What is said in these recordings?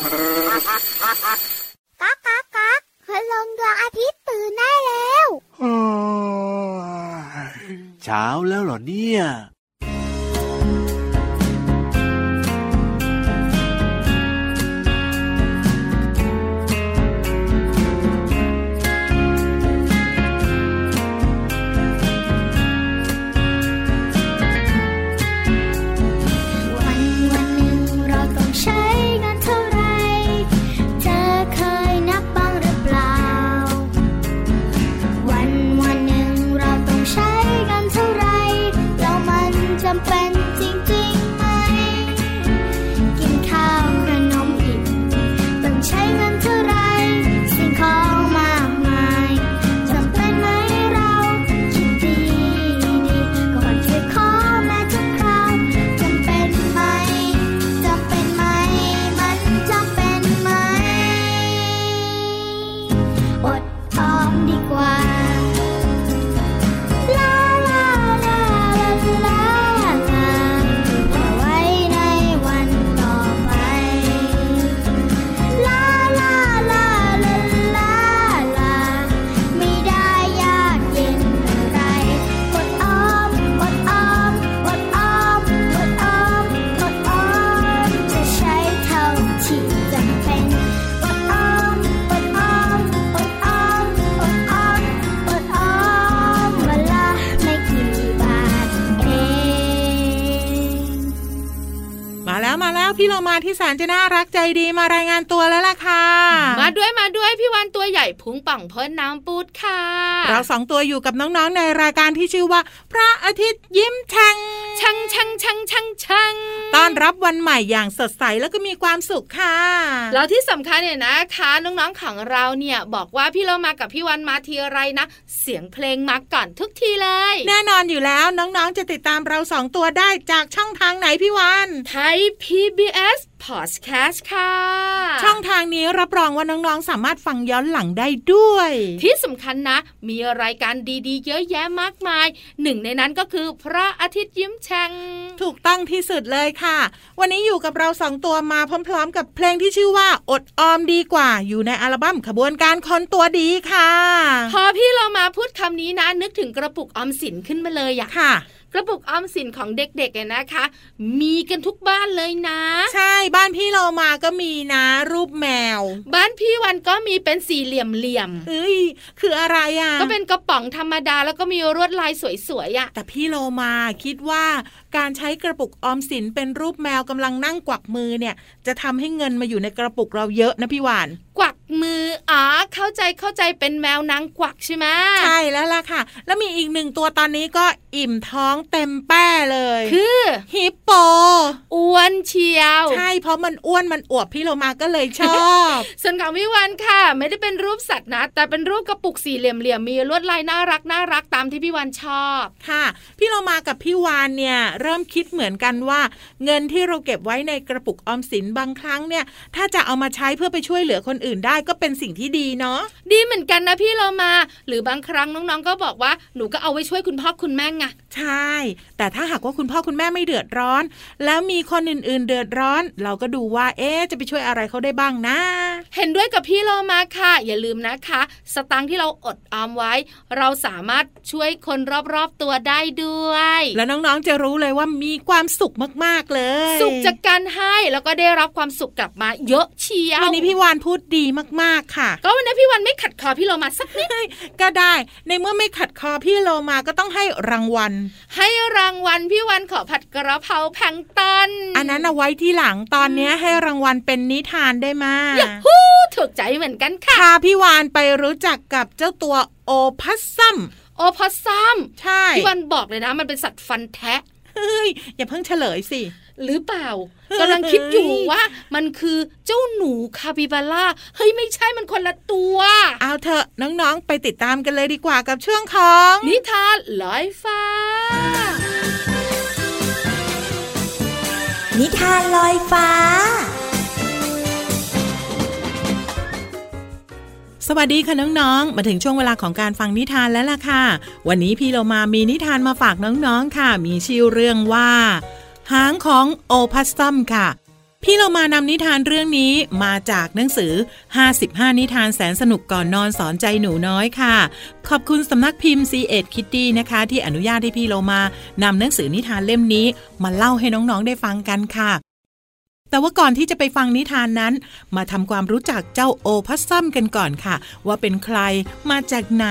ก๊ากก๊ากก๊ากพลงดวงอาทิตย์ตื่นได้แล้วเช้าแล้วเหรอเนี่ยพี่เรามาที่แสนจะน่ารักใจดีมารายงานตัวแล้วล่ะค่ะมาด้วยพี่วันตัวใหญ่พุงป่องพ้นน้ำปูดค่ะเราสองตัวอยู่กับน้องๆในรายการที่ชื่อว่าพระอาทิตย์ยิ้มแฉ่งต้อนรับวันใหม่อย่างสดใสแล้วก็มีความสุขค่ะแล้วที่สำคัญเนี่ยนะคะน้องๆของเราเนี่ยบอกว่าพี่เรามากับพี่วันมาทีไรนะเสียงเพลงมาก่อนทุกทีเลยแน่นอนอยู่แล้วน้องๆจะติดตามเราสองตัวได้จากช่องทางไหนพี่วันไทย PBS Podcast ค่ะช่องทางนี้รับรองว่าน้องๆสามารถฟังย้อนหลังได้ด้วยที่สำคัญนะมีรายการดีๆเยอะแยะมากมายหนึ่งในนั้นก็คือพระอาทิตย์ยิ้มแฉ่งถูกต้องที่สุดเลยค่ะวันนี้อยู่กับเราสองตัวมาพร้อมๆกับเพลงที่ชื่อว่าอดออมดีกว่าอยู่ในอัลบั้มขบวนการคนตัวดีค่ะพอพี่เรามาพูดคำนี้นะนึกถึงกระปุกออมสินขึ้นมาเลยอะค่ะกระปุกออมสินของเด็กๆเนี่ยนะคะมีกันทุกบ้านเลยนะใช่บ้านพี่เรามาก็มีนะรูปแมวบ้านพี่วันก็มีเป็นสี่เหลี่ยมๆเอ้ยคืออะไรอ่ะก็เป็นกระป๋องธรรมดาแล้วก็มีลวดลายสวยๆอ่ะแต่พี่เรามาคิดว่าการใช้กระปุกออมสินเป็นรูปแมวกำลังนั่งกวักมือเนี่ยจะทำให้เงินมาอยู่ในกระปุกเราเยอะนะพี่วานกวักมืออ๋อเข้าใจเป็นแมวนางกวักใช่ไหมใช่แล้วล่ะค่ะแล้วมีอีกหนึ่งตัวตอนนี้ก็อิ่มท้องเต็มแป้เลยคือฮิปโปอ้วนเชียวใช่เพราะมันอ้วนมันอวบพี่โลมาก็เลยชอบ ส่วนของพี่วันค่ะไม่ได้เป็นรูปสัตว์นะแต่เป็นรูปกระปุกสี่เหลี่ยมๆมีลวดลายน่ารักตามที่พี่วันชอบค่ะพี่โลมากับพี่วันเนี่ยเริ่มคิดเหมือนกันว่าเงินที่เราเก็บไว้ในกระปุกออมสินบางครั้งเนี่ยถ้าจะเอามาใช้เพื่อไปช่วยเหลือคนอื่นได้ก็เป็นสิ่งที่ดีเนาะดีเหมือนกันนะพี่เรามาหรือบางครั้งน้องๆก็บอกว่าหนูก็เอาไว้ช่วยคุณพ่อคุณแม่ไงใช่แต่ถ้าหากว่าคุณพ่อคุณแม่ไม่เดือดร้อนแล้วมีคนอื่นๆเดือดร้อนเราก็ดูว่าเอ๊ะจะไปช่วยอะไรเขาได้บ้างนะเห็นด้วยกับพี่เรามาค่ะอย่าลืมนะคะสตางค์ที่เราอดออมไว้เราสามารถช่วยคนรอบๆตัวได้ด้วยและน้องๆจะรู้เลยว่ามีความสุขมากๆเลยสุขจากการให้แล้วก็ได้รับความสุขกลับมาเยอะเชียววันนี้พี่วานพูดดีมากๆค่ะก็วันนี้พี่วานไม่ขัดคอพี่โลมาสักนิดก็ได้ในเมื่อไม่ขัดคอพี่โลมาก็ต้องให้รางวัลพี่วานขอผัดกระเพราแพงตันอันนั้นเอาไว้ที่หลังตอนนี้ให้รางวัลเป็นนิทานได้มาถูกใจเหมือนกันค่ะพาพี่วานไปรู้จักกับเจ้าตัวโอพัสซัมใช่พี่วานบอกเลยนะมันเป็นสัตว์ฟันแทะเฮ้ยอย่าเพิ่งเฉลยสิหรือเปล่ากำลังคิดอยู่ว่ามันคือเจ้าหนูคาปิบาร่าเฮ้ยไม่ใช่มันคนละตัวเอาเถอะน้องๆไปติดตามกันเลยดีกว่ากับช่วงของนิทานลอยฟ้านิทานลอยฟ้าสวัสดีค่ะน้องๆมาถึงช่วงเวลาของการฟังนิทานแล้วล่ะค่ะวันนี้พี่เรามามีนิทานมาฝากน้องๆค่ะมีชื่อเรื่องว่าหางของโอพัสซัมค่ะ พี่เรามานำนิทานเรื่องนี้มาจากหนังสือ55นิทานแสนสนุกก่อนนอนสอนใจหนูน้อยค่ะขอบคุณสำนักพิมพ์ C8 Kitty นะคะที่อนุญาตให้พี่เรามานำหนังสือนิทานเล่มนี้มาเล่าให้น้องๆได้ฟังกันค่ะแต่ว่าก่อนที่จะไปฟังนิทานนั้นมาทำความรู้จักเจ้าโอพัสซัมกันก่อนค่ะว่าเป็นใครมาจากไหน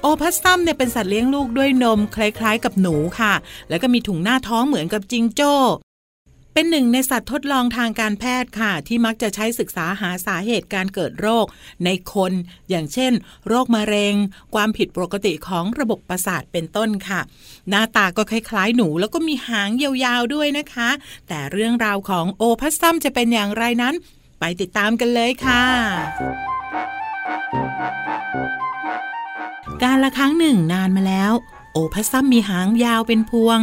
โอพัสซัมเนี่ยเป็นสัตว์เลี้ยงลูกด้วยนมคล้ายๆกับหนูค่ะแล้วก็มีถุงหน้าท้องเหมือนกับจิงโจ้เป็นหนึ่งในสัตว์ทดลองทางการแพทย์ค่ะที่มักจะใช้ศึกษาหาสาเหตุการเกิดโรคในคนอย่างเช่นโรคมะเร็งความผิดปกติของระบบประสาทเป็นต้นค่ะหน้าตาก็คล้ายๆหนูแล้วก็มีหางยาวๆด้วยนะคะแต่เรื่องราวของโอพัสซัมจะเป็นอย่างไรนั้นไปติดตามกันเลยค่ะกาลครั้งหนึ่งนานมาแล้วโอพัสซัมมีหางยาวเป็นพวง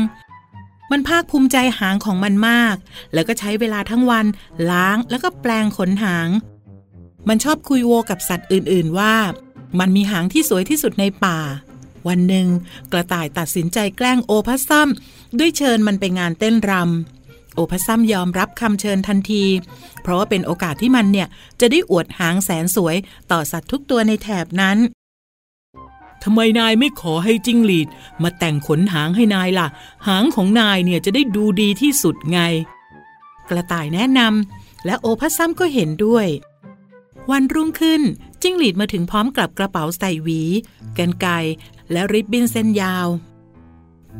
มันภาคภูมิใจหางของมันมากแล้วก็ใช้เวลาทั้งวันล้างแล้วก็แปลงขนหางมันชอบคุยโวกับสัตว์อื่นๆว่ามันมีหางที่สวยที่สุดในป่าวันหนึ่งกระต่ายตัดสินใจแกล้งโอพัสซัมด้วยเชิญมันไปงานเต้นรำโอพัสซัมยอมรับคำเชิญทันทีเพราะว่าเป็นโอกาสที่มันเนี่ยจะได้อวดหางแสนสวยต่อสัตว์ทุกตัวในแถบนั้นทำไมนายไม่ขอให้จิ้งหรีดมาแต่งขนหางให้นายล่ะหางของนายเนี่ยจะได้ดูดีที่สุดไงกระต่ายแนะนำและโอพัสซัมก็เห็นด้วยวันรุ่งขึ้นจิ้งหรีดมาถึงพร้อมกับกระเป๋าใส่หวีกรรไกรและริบบิ้นเส้นยาว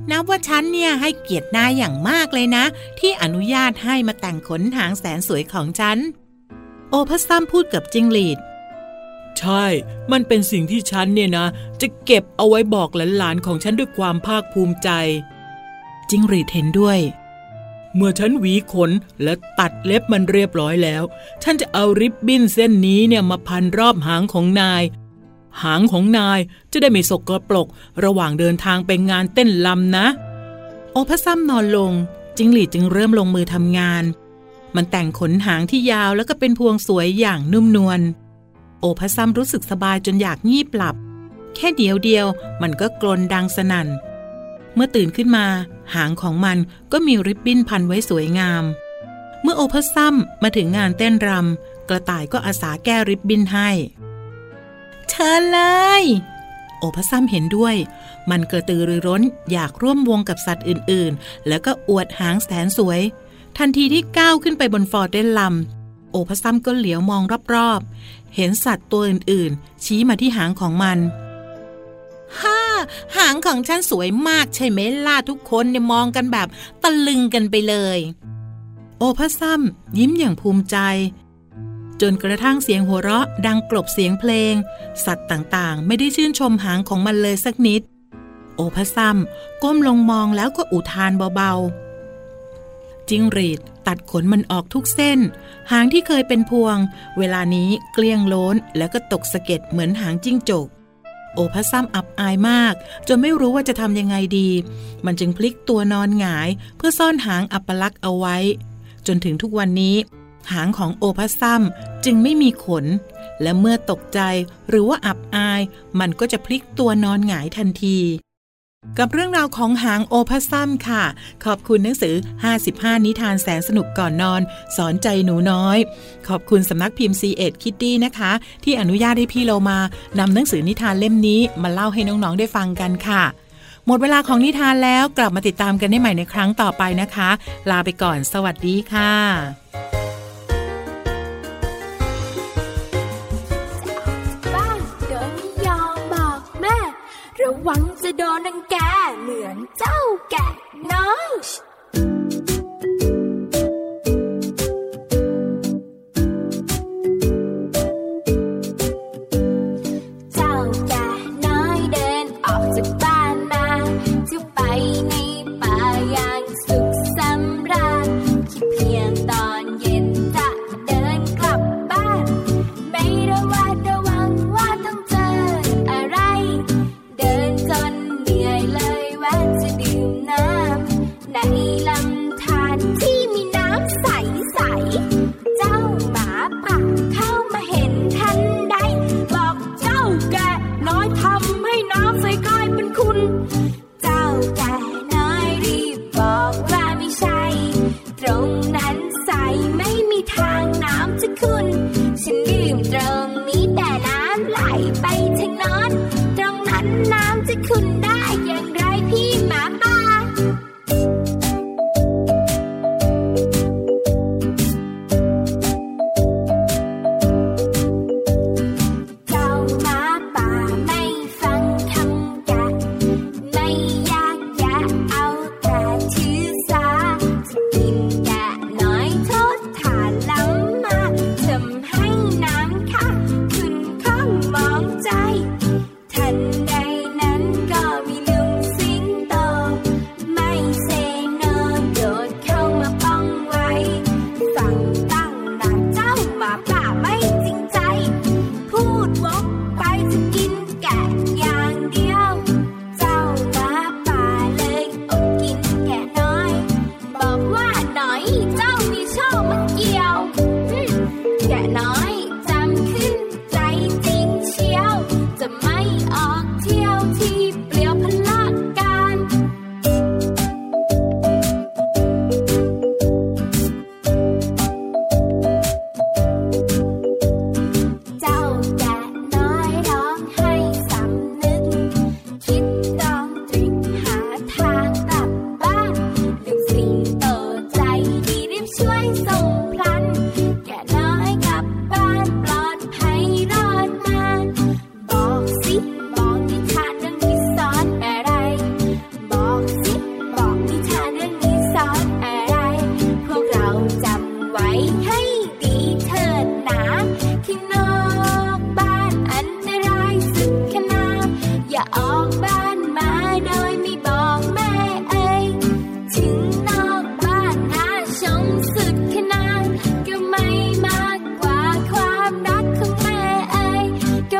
นับว่าฉันเนี่ยให้เกียรตินายอย่างมากเลยนะที่อนุญาตให้มาแต่งขนหางแสนสวยของฉันโอพัสซัมพูดกับจิ้งหรีดใช่มันเป็นสิ่งที่ฉันเนี่ยนะจะเก็บเอาไว้บอกหลานๆของฉันด้วยความภาคภูมิใจจิ้งหรีดเห็นด้วยเมื่อฉันหวีขนและตัดเล็บมันเรียบร้อยแล้วฉันจะเอาริบบิ้นเส้นนี้เนี่ยมาพันรอบหางของนายหางของนายจะได้ไม่สกปรกระหว่างเดินทางไปงานเต้นรำนะโอพัสซัมนอนลงจิ้งหรีดจึงเริ่มลงมือทำงานมันแต่งขนหางที่ยาวแล้วก็เป็นพวงสวยอย่างนุ่มนวลโอพัสซัมรู้สึกสบายจนอยากงีบหลับแค่เดียวมันก็กรนดังสนั่นเมื่อตื่นขึ้นมาหางของมันก็มีริบบิ้นพันไว้สวยงามเมื่อโอพัสซัมมาถึงงานเต้นรำกระต่ายก็อาสาแก้ริบบิ้นให้เชิญเลยโอพัสซัมเห็นด้วยมันกระตือรือร้นอยากร่วมวงกับสัตว์อื่นๆแล้วก็อวดหางแสนสวยทันทีที่ก้าวขึ้นไปบนฟอร์ดเต้นรำโอพัสซัมก็เหลียวมองรอบๆเห็นสัตว์ตัวอื่นๆชี้มาที่หางของมันฮ่าหางของฉันสวยมากใช่ไหมล่ะทุกคนเนี่ยมองกันแบบตะลึงกันไปเลยโอพัสซัมยิ้มอย่างภูมิใจจนกระทั่งเสียงหัวเราะดังกลบเสียงเพลงสัตว์ต่างๆไม่ได้ชื่นชมหางของมันเลยสักนิดโอพัสซัมก้มลงมองแล้วก็อุทานเบาๆจิ้งหรีดตัดขนมันออกทุกเส้นหางที่เคยเป็นพวงเวลานี้เกลี้ยงโล้นแล้วก็ตกสะเก็ดเหมือนหางจิ้งจกโอพัสซัมอับอายมากจนไม่รู้ว่าจะทำยังไงดีมันจึงพลิกตัวนอนหงายเพื่อซ่อนหางอัปลักษณ์เอาไว้จนถึงทุกวันนี้หางของโอพัสซัมจึงไม่มีขนและเมื่อตกใจหรือว่าอับอายมันก็จะพลิกตัวนอนหงายทันทีกับเรื่องราวของหางโอพัสซัมค่ะขอบคุณหนังสือ55นิทานแสนสนุกก่อนนอนสอนใจหนูน้อยขอบคุณสำนักพิมพ์ C8 Kitty นะคะที่อนุญาตให้พี่เรามานำหนังสือนิทานเล่มนี้มาเล่าให้น้องๆได้ฟังกันค่ะหมดเวลาของนิทานแล้วกลับมาติดตามกันได้ใหม่ในครั้งต่อไปนะคะลาไปก่อนสวัสดีค่ะบ้านโดนนิยมบอกแม่ระวังจะโดนรังแกเหมือนเจ้าแกะน้อยเจ้าแกะน้อยเดินออกจากบ้านมาจะไปในป่าอย่างสุขสำราญคิดเพียงตอนเย็นจะเดินกลับบ้านไม่ระวังว่าต้องเจออะไรเดินจนเหนื่อย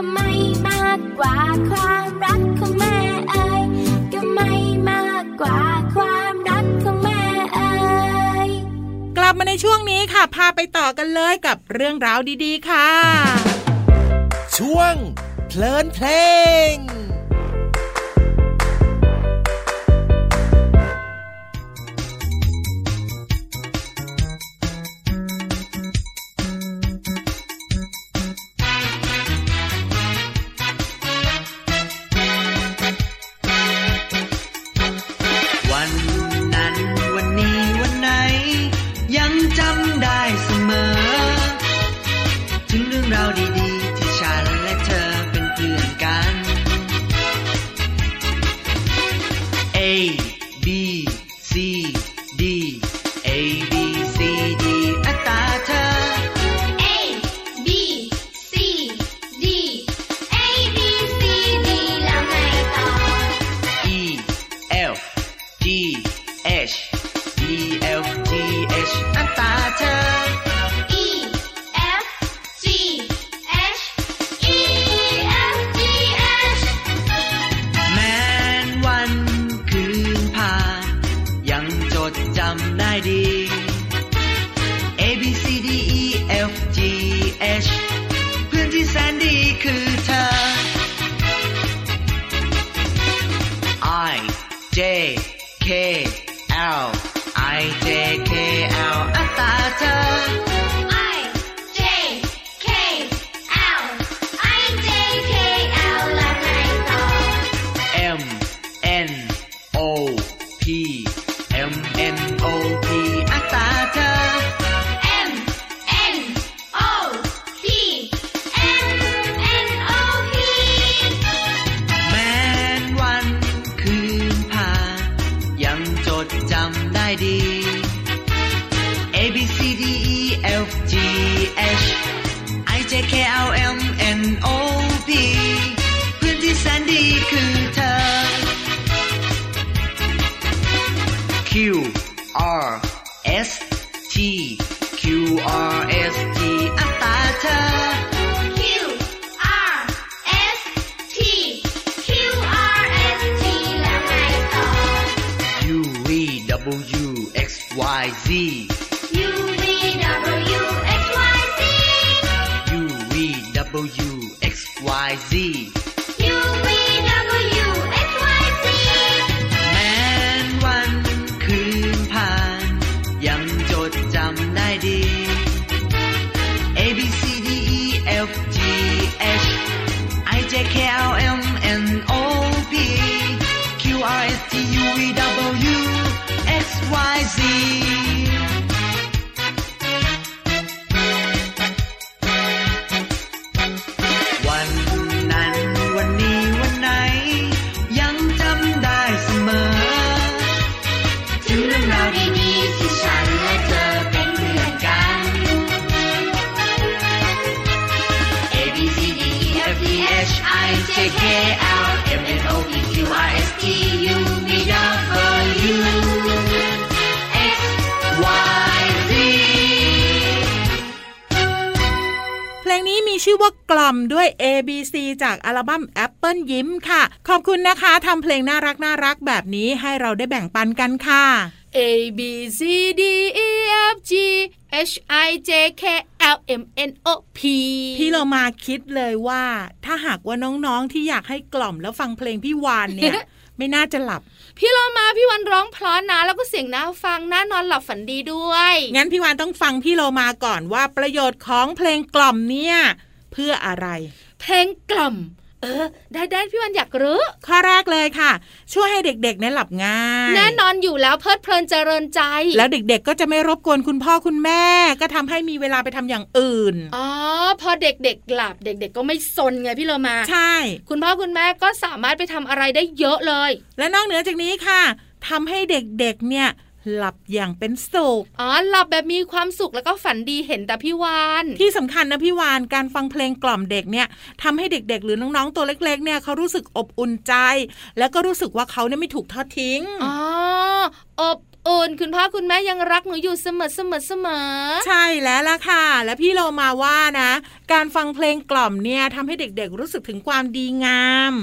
ก็ไม่มากกว่าความรักของแม่เอ๋ยก็ไม่มากกว่าความรักของแม่เอ๋ยกลับมาในช่วงนี้ค่ะพาไปต่อกันเลยกับเรื่องราวดีๆค่ะช่วงเพลินเพลงKLMNOP เพื่อนที่แสนดีคือเธอ QRST QRST อัตตาเธอ QRST QRST แล้วไงต่อ UVWXYZ UVWXYZ แม้วันคืนผ่านยังจดจำได้ดี ABCDEFGHIJKLMNOP QRSTUVWXYZ KLMNOPQRSTUVWXYZ เพลงนี้มีชื่อว่ากล่อมด้วย ABC จากอัลบั้ม Apple ยิ้มค่ะขอบคุณนะคะทำเพลงน่ารักน่ารักแบบนี้ให้เราได้แบ่งปันกันค่ะ ABCDEFGHIJKLMNOP พี่เรามาคิดเลยว่าถ้าหากว่าน้องๆที่อยากให้กล่อมแล้วฟังเพลงพี่วานเนี่ย ไม่น่าจะหลับพี่เรามาพี่วานร้องเพราะนะแล้วก็เสียงน่าฟังน่านอนหลับฝันดีด้วยงั้นพี่วานต้องฟังพี่เรามาก่อนว่าประโยชน์ของเพลงกล่อมเนี่ยเพื่ออะไรเพลงกล่อมได้พี่วันอยากรู้ข้อแรกเลยค่ะช่วยให้เด็กๆเนี่ยหลับง่ายแน่นอนอยู่แล้วเพลิดเพลินเจริญใจแล้วเด็กๆก็จะไม่รบกวนคุณพ่อคุณแม่ก็ทำให้มีเวลาไปทำอย่างอื่นอ๋อพอเด็กๆหลับเด็กๆก็ไม่ซนไงพี่เรามาใช่คุณพ่อคุณแม่ก็สามารถไปทำอะไรได้เยอะเลยและนอกเหนือจากนี้ค่ะทำให้เด็กๆเนี่ยหลับอย่างเป็นสุขอ๋อหลับแบบมีความสุขแล้วก็ฝันดีเห็นแต่พี่วานที่สำคัญนะพี่วานการฟังเพลงกล่อมเด็กเนี่ยทำให้เด็กๆหรือน้องๆตัวเล็กๆเนี่ยเขารู้สึกอบอุ่นใจแล้วก็รู้สึกว่าเขาเนี่ยไม่ถูกทอดทิ้งอ๋ออบ อุ่นคุณพ่อคุณแม่ยังรักหนูอยู่เสมอใช่แล้วล่ะค่ะและพี่เรามาว่านะการฟังเพลงกล่อมเนี่ยทำให้เด็กๆรู้สึกถึงความดีงาม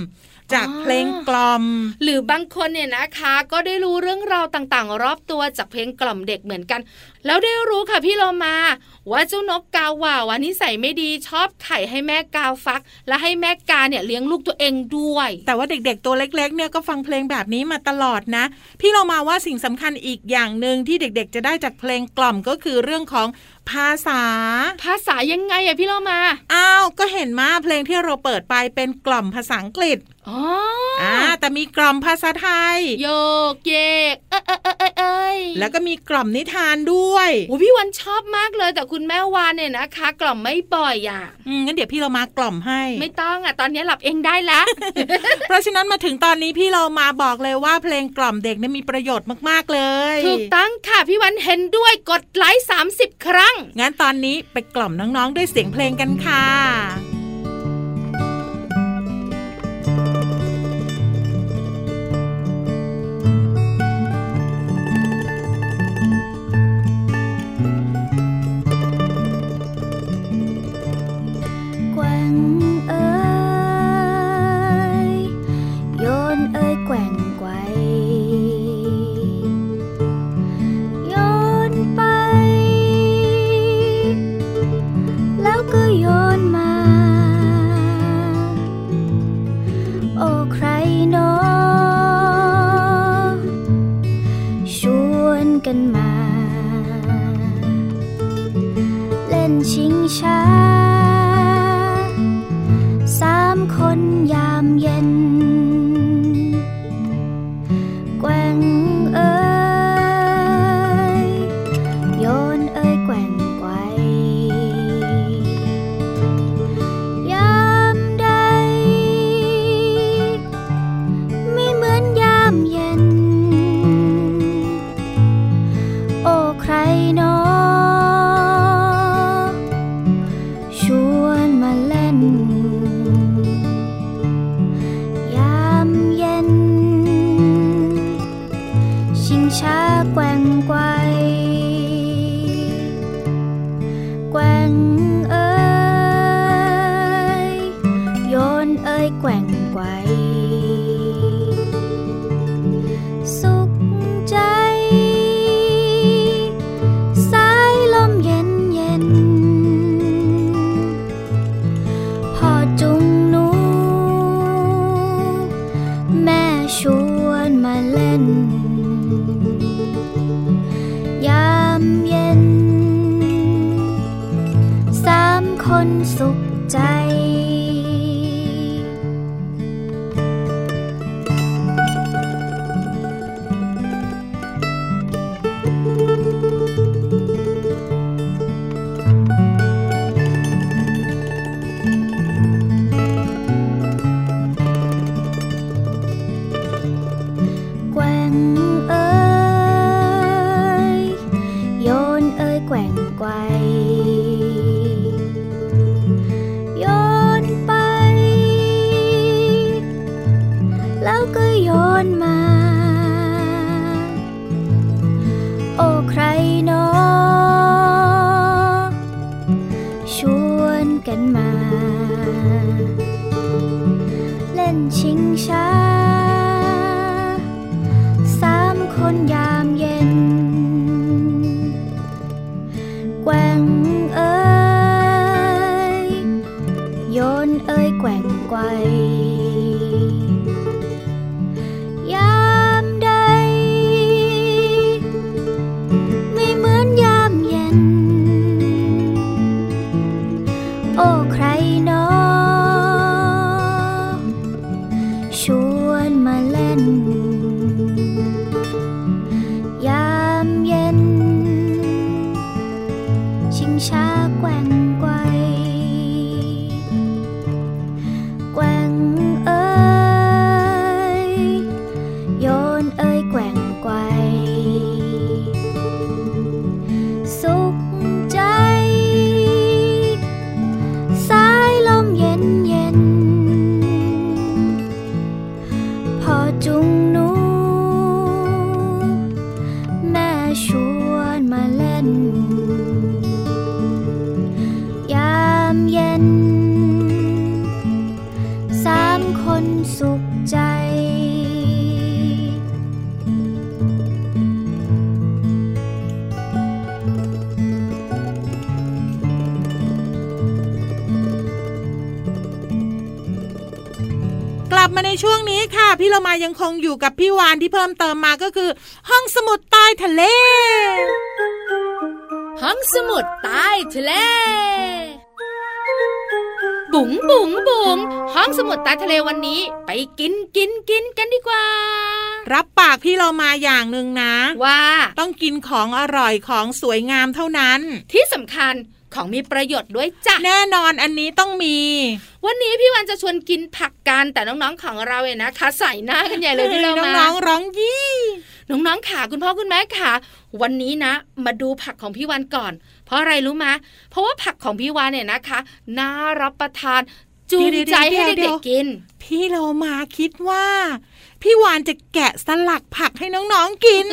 จากเพลงกล่อมหรือบางคนเนี่ยนะคะก็ได้รู้เรื่องราวต่างๆรอบตัวจากเพลงกล่อมเด็กเหมือนกันแล้วได้รู้ค่ะพี่โลมาว่าเจ้านกกาว่าวันนิสัยไม่ดีชอบไข่ให้แม่กาฟักและให้แม่กาเนี่ยเลี้ยงลูกตัวเองด้วยแต่ว่าเด็กๆตัวเล็กๆเนี่ยก็ฟังเพลงแบบนี้มาตลอดนะพี่โลมาว่าสิ่งสำคัญอีกอย่างนึงที่เด็กๆจะได้จากเพลงกล่อมก็คือเรื่องของภาษายังไงอะพี่โลมาอ้าวก็เห็นมาเพลงที่เราเปิดไปเป็นกล่อมภาษาอังกฤษแต่มีกล่อมภาษาไทยโยกเยกแล้วก็มีกล่อมนิทานด้วยโอ้พี่วันชอบมากเลยแต่คุณแม่วานเนี่ยนะคะกล่อมไม่บ่อยอ่ะงั้นเดี๋ยวพี่เรามากล่อมให้ไม่ต้องอ่ะตอนนี้หลับเองได้แล้ว เพราะฉะนั้นมาถึงตอนนี้พี่เรามาบอกเลยว่าเพลงกล่อมเด็กเนี่ยมีประโยชน์มากๆเลยถูกต้องค่ะพี่วันเห็นด้วยกดไลค์30ครั้งงั้นตอนนี้ไปกล่อมน้องๆด้วยเสียงเพลงกันค่ะ ามเย็นสามคนสุขใจมาในช่วงนี้ค่ะพี่เรามายังคงอยู่กับพี่วานที่เพิ่มเติมมาก็คือห้องสมุดใต้ทะเลห้องสมุดใต้ทะเลบุ๋งบุ๋งบุ๋งห้องสมุดใต้ทะเลวันนี้ไปกินกันดีกว่ารับปากพี่เรามาอย่างนึงนะว่าต้องกินของอร่อยของสวยงามเท่านั้นที่สำคัญของมีประโยชน์ด้วยจ้ะแน่นอนอันนี้ต้องมีวันนี้พี่วันจะชวนกินผักกันแต่น้องๆของเราเนี่ยนะคะใส่หน้ากันใหญ่เลยพี่เรามาน้องๆร้องยี่น้องๆขาคุณพ่อคุณแม่ขาวันนี้นะมาดูผักของพี่วันก่อนเพราะอะไรรู้มะเพราะว่าผักของพี่วันเนี่ยนะคะน่ารับประทานจูงใจให้เด็กๆกินพี่เรามาคิดว่าพี่วันจะแกะสลักผักให้น้องๆกิน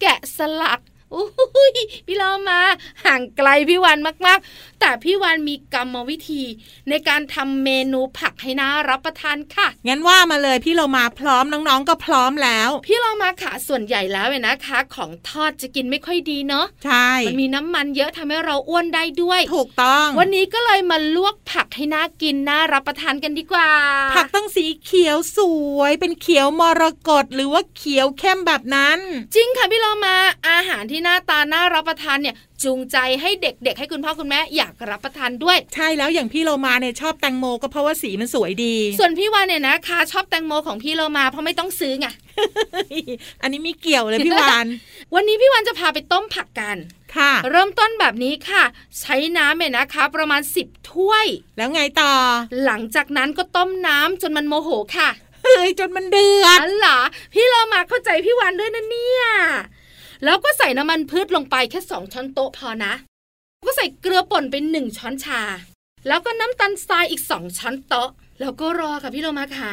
แกะสลักอุ้ยพี่เรามาห่างไกลพี่วันมากๆแต่พี่วันมีกรรมวิธีในการทำเมนูผักให้น่ารับประทานค่ะงั้นว่ามาเลยพี่เรามาพร้อมน้องๆก็พร้อมแล้วพี่เรามาค่ะส่วนใหญ่แล้วเนี่ยนะคะของทอดจะกินไม่ค่อยดีเนาะใช่มันมีน้ำมันเยอะทำให้เราอ้วนได้ด้วยถูกต้องวันนี้ก็เลยมาลวกผักให้น่ากินน่ารับประทานกันดีกว่าผักต้องสีเขียวสวยเป็นเขียวมรกตหรือว่าเขียวเข้มแบบนั้นจริงค่ะพี่เรามาอาหารที่หน้าตาน่ารับประทานเนี่ยจูงใจให้เด็กๆให้คุณพ่อคุณแม่อยากรับประทานด้วยใช่แล้วอย่างพี่โลมาเนี่ยชอบแตงโมก็เพราะว่าสีมันสวยดีส่วนพี่วานเนี่ยนะคะชอบแตงโมของพี่โลมาเพราะไม่ต้องซื้อไง อันนี้มีเกี่ยวเลยพี่วาน วันนี้พี่วานจะพาไปต้มผักกันค่ะเริ่มต้นแบบนี้ค่ะใช้น้ำเนี่ยนะคะประมาณ10ถ้วยแล้วไงต่อหลังจากนั้นก็ต้มน้ำจนมันโมโหค่ะเฮ้ยจนมันเดือดอ๋อเหรอพี่โลมาเข้าใจพี่วานด้วยนะเนี่ยแล้วก็ใส่น้ำมันพืชลงไปแค่2ช้อนโต๊ะพอนะก็ใส่เกลือป่นไป1ช้อนชาแล้วก็น้ำตาลทรายอีก2ช้อนโต๊ะแล้วก็รอค่ะพี่โลมาค่ะ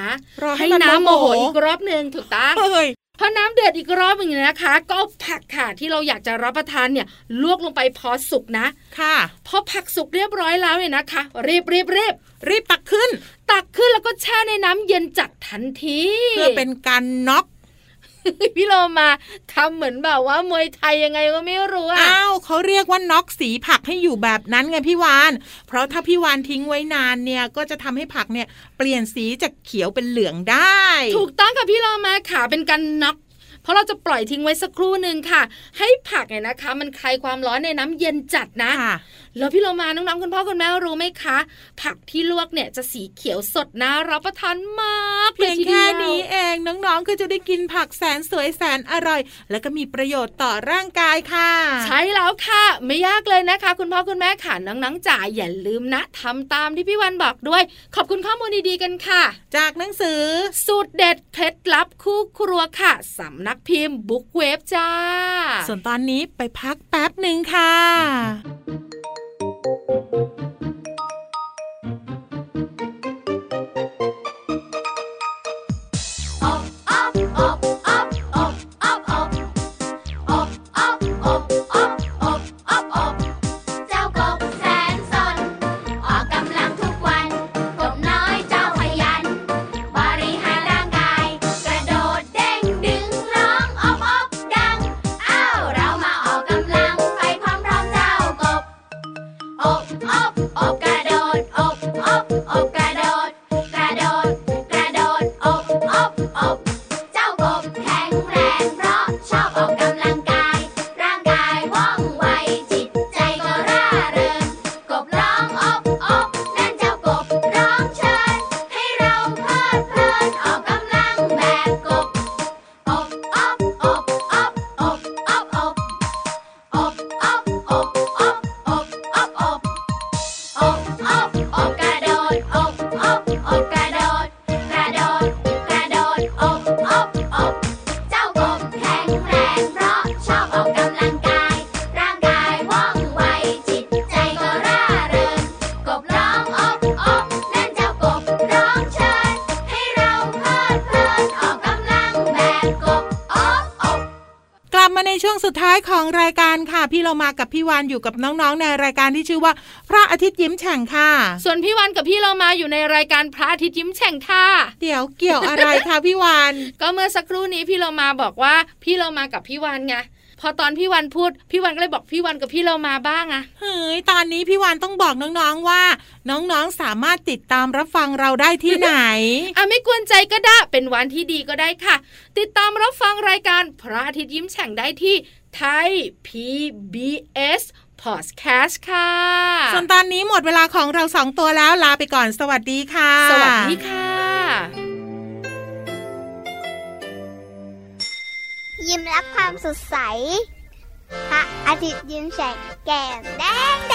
ให้น้ำโมโหอีกรอบนึงถูกต้องพอน้ำเดือดอีกรอบนึงนะคะก็ผักค่ะที่เราอยากจะรับประทานเนี่ยลวกลงไปพอสุกนะค่ะพอผักสุกเรียบร้อยแล้วเนี่ยนะคะรีบตักขึ้นแล้วก็แช่ในน้ำเย็นจัดทันทีเพื่อเป็นการน็อกพี่โลมาทำเหมือนแบบว่ามวยไทยยังไงก็ไม่รู้อ้าวเขาเรียกว่าน็อกสีผักให้อยู่แบบนั้นไงพี่วานเพราะถ้าพี่วานทิ้งไว้นานเนี่ยก็จะทำให้ผักเนี่ยเปลี่ยนสีจากเขียวเป็นเหลืองได้ถูกต้องค่ะพี่โลมาค่ะเป็นการน็อกเพราะเราจะปล่อยทิ้งไว้สักครู่นึงค่ะให้ผักเนี่ยนะคะมันคลายความร้อนในน้ำเย็นจัดนะแล้วพี่โลมาน้องๆคุณพ่อคุณแม่รู้ไหมคะผักที่ลวกเนี่ยจะสีเขียวสดน่ารับประทานมากเพียงแค่นี้เองน้องๆก็จะได้กินผักแสนสวยแสนอร่อยแล้วก็มีประโยชน์ต่อร่างกายค่ะใช่แล้วค่ะไม่ยากเลยนะคะคุณพ่อคุณแม่ค่ะน้องๆจ๋าอย่าลืมนะทำตามที่พี่วันบอกด้วยขอบคุณข้อมูลดีๆกันค่ะจากหนังสือสูตรเด็ดเคล็ดลับคู่ครัวค่ะสำนักพิมพ์บุ๊กเวฟจ้าส่วนตอนนี้ไปพักแป๊บนึงค่ะ วงสุดท้ายของรายการค่ะพี่เรามากับพี่วานอยู่กับน้องๆในรายการที่ชื่อว่าพระอาทิตย์ยิ้มแฉ่งค่ะส่วนพี่วานกับพี่เรามาอยู่ในรายการพระอาทิตย์ยิ้มแฉ่งค่ะเดี๋ยวเกี่ยวอะไรคะพี่วานก็เมื่อสักครู่นี้พี่เรามาบอกว่าพี่เรามากับพี่วานไงพอตอนพี่วันพูดพี่วันก็เลยบอกพี่วันกับพี่เรามาบ้างอะเฮ้ยตอนนี้พี่วันต้องบอกน้องๆว่าน้องๆสามารถติดตามรับฟังเราได้ที่ไหนอ่ะไม่กวนใจก็ได้เป็นวันที่ดีก็ได้ค่ะติดตามรับฟังรายการพระอาทิตย์ยิ้มแฉ่งได้ที่ไทย PBS Podcast ค่ะส่วนตอนนี้หมดเวลาของเราสองตัวแล้วลาไปก่อนสวัสดีค่ะสวัสดีค่ะยิ้มรับความสดใสพระอาทิตย์ยิ้มแฉกแก้มแดง